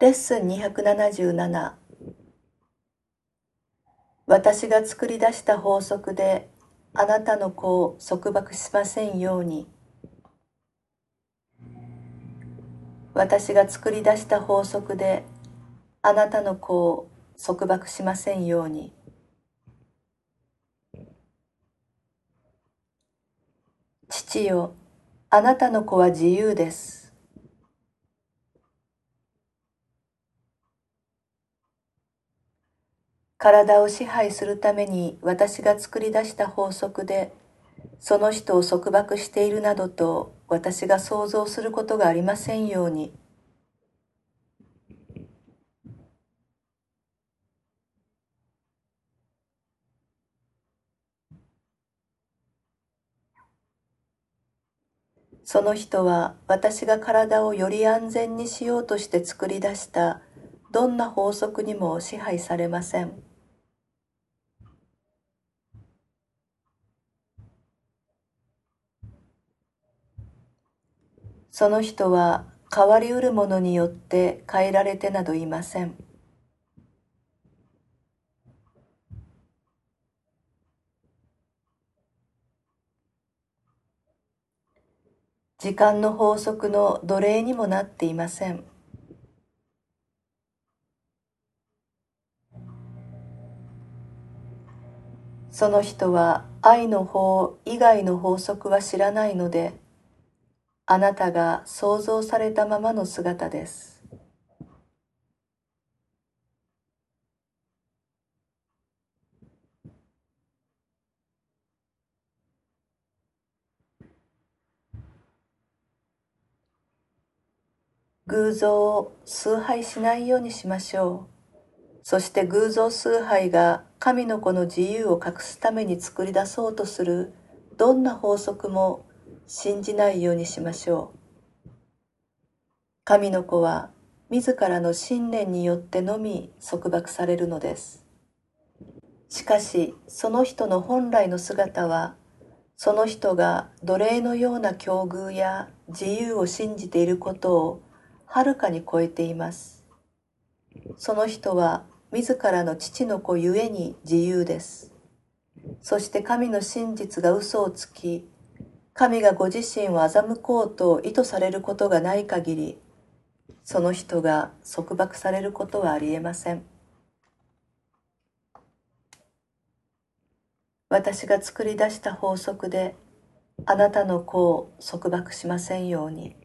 レッスン277。私が作り出した法則であなたの子を束縛しませんように。私が作り出した法則であなたの子を束縛しませんように。父よ、あなたの子は自由です。体を支配するために私が作り出した法則で、その人を束縛しているなどと私が想像することがありませんように。その人は私が体をより安全にしようとして作り出したどんな法則にも支配されません。その人は変わりうるものによって変えられてなどいません。時間の法則の奴隷にもなっていません。その人は愛の法以外の法則は知らないので、あなたが想像されたままの姿です。偶像を崇拝しないようにしましょう。そして偶像崇拝が神の子の自由を隠すために作り出そうとするどんな法則も信じないようにしましょう。神の子は自らの信念によってのみ束縛されるのです。しかし、その人の本来の姿は、その人が奴隷のような境遇や自由を信じていることをはるかに超えています。その人は自らの父の子ゆえに自由です。そして神の真実が嘘をつき、神がご自身を欺こうと意図されることがない限り、その人が束縛されることはありえません。私が作り出した法則で、あなたの子を束縛しませんように。